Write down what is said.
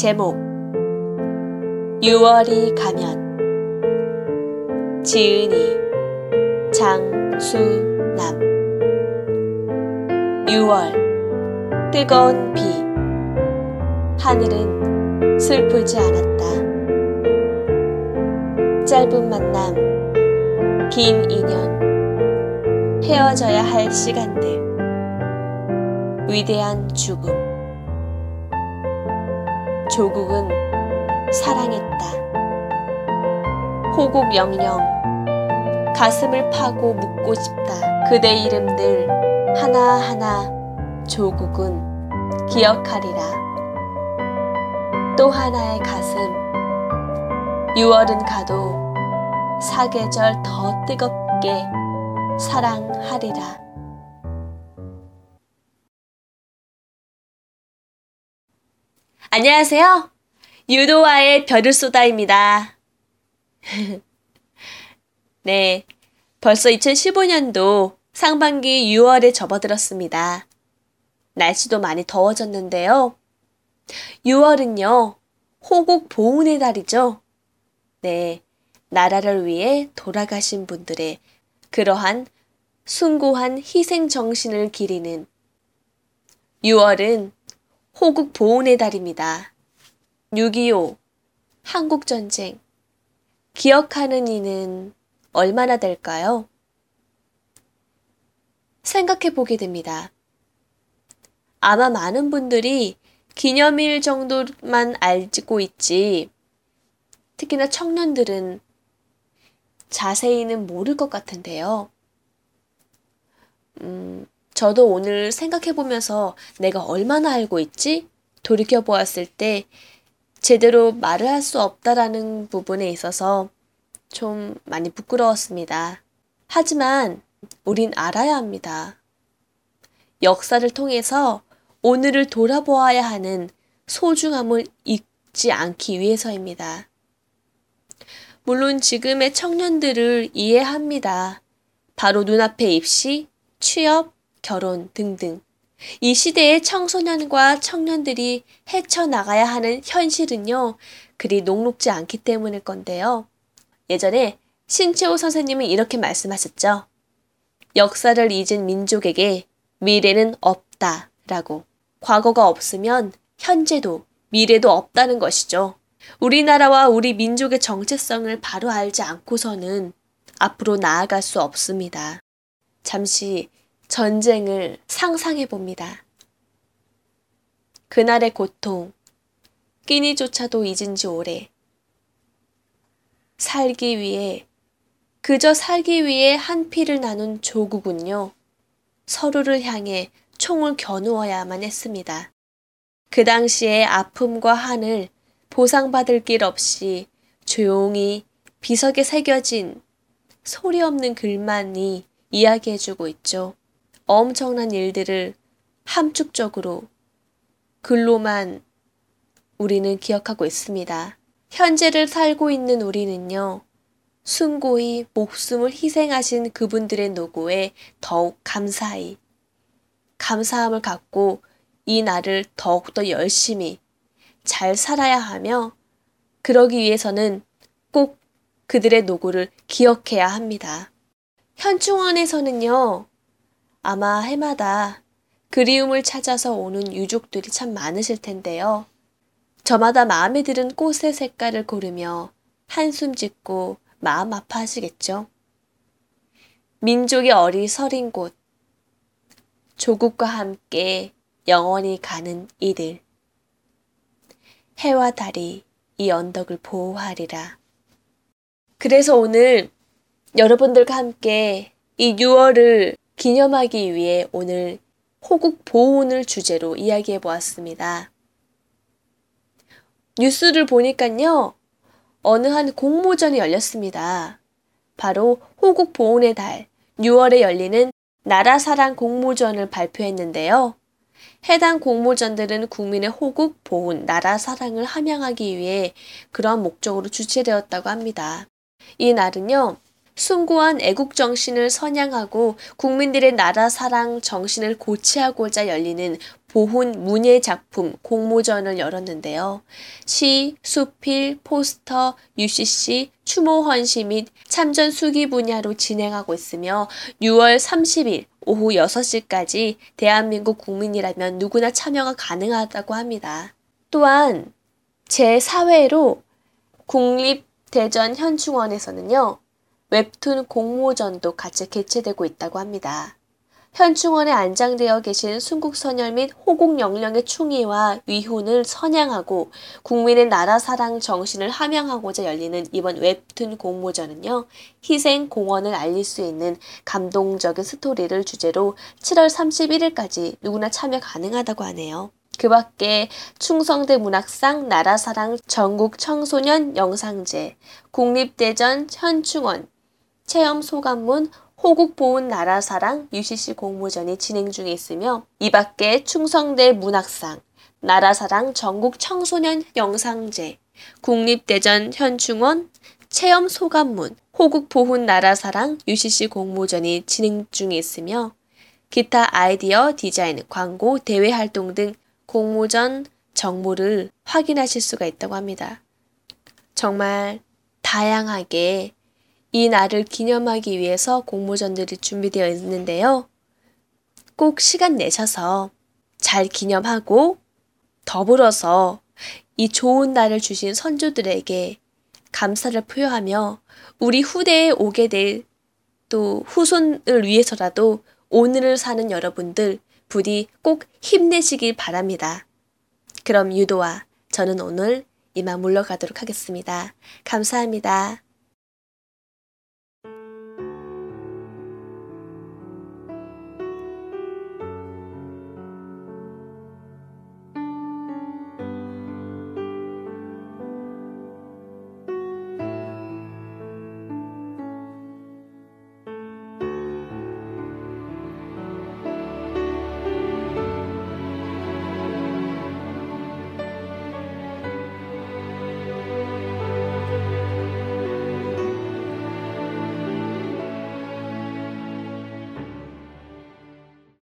제목 6월이 가면 지은이 장수남 6월 뜨거운 비 하늘은 슬프지 않았다. 짧은 만남 긴 인연 헤어져야 할 시간들 위대한 죽음 조국은 사랑했다. 호국 영령 가슴을 파고 묻고 싶다. 그대 이름들 하나하나 조국은 기억하리라. 또 하나의 가슴 6월은 가도 사계절 더 뜨겁게 사랑하리라. 안녕하세요. 유도아의 별을 쏟아입니다. 네, 벌써 2015년도 상반기 6월에 접어들었습니다. 날씨도 많이 더워졌는데요. 6월은요, 호국 보훈의 달이죠. 네, 나라를 위해 돌아가신 분들의 그러한 숭고한 희생정신을 기리는 6월은 호국 보훈의 달입니다. 6.25 한국전쟁 기억하는 이는 얼마나 될까요? 생각해 보게 됩니다. 아마 많은 분들이 기념일 정도만 알고 있지 특히나 청년들은 자세히는 모를 것 같은데요. 저도 오늘 생각해보면서 내가 얼마나 알고 있지? 돌이켜보았을 때 제대로 말을 할 수 없다라는 부분에 있어서 좀 많이 부끄러웠습니다. 하지만 우린 알아야 합니다. 역사를 통해서 오늘을 돌아보아야 하는 소중함을 잊지 않기 위해서입니다. 물론 지금의 청년들을 이해합니다. 바로 눈앞에 입시, 취업, 결혼 등등 이 시대의 청소년과 청년들이 헤쳐나가야 하는 현실은요 그리 녹록지 않기 때문일 건데요. 예전에 신채호 선생님은 이렇게 말씀하셨죠. 역사를 잊은 민족에게 미래는 없다 라고. 과거가 없으면 현재도 미래도 없다는 것이죠. 우리나라와 우리 민족의 정체성을 바로 알지 않고서는 앞으로 나아갈 수 없습니다. 잠시 전쟁을 상상해 봅니다. 그날의 고통, 끼니조차도 잊은 지 오래. 그저 살기 위해 한 피를 나눈 조국은요, 서로를 향해 총을 겨누어야만 했습니다. 그 당시의 아픔과 한을 보상받을 길 없이 조용히 비석에 새겨진 소리 없는 글만이 이야기해주고 있죠. 엄청난 일들을 함축적으로 글로만 우리는 기억하고 있습니다. 현재를 살고 있는 우리는요, 숭고히 목숨을 희생하신 그분들의 노고에 더욱 감사히, 감사함을 갖고 이 날을 더욱더 열심히 잘 살아야 하며 그러기 위해서는 꼭 그들의 노고를 기억해야 합니다. 현충원에서는요, 아마 해마다 그리움을 찾아서 오는 유족들이 참 많으실 텐데요. 저마다 마음에 드는 꽃의 색깔을 고르며 한숨 짓고 마음 아파하시겠죠. 민족의 어리서린 곳, 조국과 함께 영원히 가는 이들. 해와 달이 이 언덕을 보호하리라. 그래서 오늘 여러분들과 함께 이 6월을 기념하기 위해 오늘 호국 보훈을 주제로 이야기해 보았습니다. 뉴스를 보니까요, 어느 한 공모전이 열렸습니다. 바로 호국 보훈의 달 6월에 열리는 나라사랑 공모전을 발표했는데요. 해당 공모전들은 국민의 호국, 보훈, 나라사랑을 함양하기 위해 그러한 목적으로 주최되었다고 합니다. 이 날은요, 숭고한 애국정신을 선양하고 국민들의 나라사랑 정신을 고취하고자 열리는 보훈 문예작품 공모전을 열었는데요. 시, 수필, 포스터, UCC, 추모헌시 및 참전수기 분야로 진행하고 있으며 6월 30일 오후 6시까지 대한민국 국민이라면 누구나 참여가 가능하다고 합니다. 또한 제4회로 국립대전현충원에서는요. 웹툰 공모전도 같이 개최되고 있다고 합니다. 현충원에 안장되어 계신 순국선열 및 호국영령의 충의와 위훈을 선양하고 국민의 나라사랑 정신을 함양하고자 열리는 이번 웹툰 공모전은요. 희생 공헌을 알릴 수 있는 감동적인 스토리를 주제로 7월 31일까지 누구나 참여 가능하다고 하네요. 그 밖에 충성대 문학상 나라사랑 전국 청소년 영상제, 국립대전 현충원, 체험소감문, 호국보훈 나라사랑 UCC 공모전이 진행 중에 있으며 이 밖에 충성대 문학상, 나라사랑 전국 청소년 영상제, 국립대전 현충원, 체험소감문, 호국보훈 나라사랑 UCC 공모전이 진행 중에 있으며 기타 아이디어, 디자인, 광고, 대외 활동 등 공모전 정보를 확인하실 수가 있다고 합니다. 정말 다양하게 이 날을 기념하기 위해서 공모전들이 준비되어 있는데요. 꼭 시간 내셔서 잘 기념하고 더불어서 이 좋은 날을 주신 선조들에게 감사를 표하며 우리 후대에 오게 될 또 후손을 위해서라도 오늘을 사는 여러분들 부디 꼭 힘내시길 바랍니다. 그럼 유도아, 저는 오늘 이만 물러가도록 하겠습니다. 감사합니다.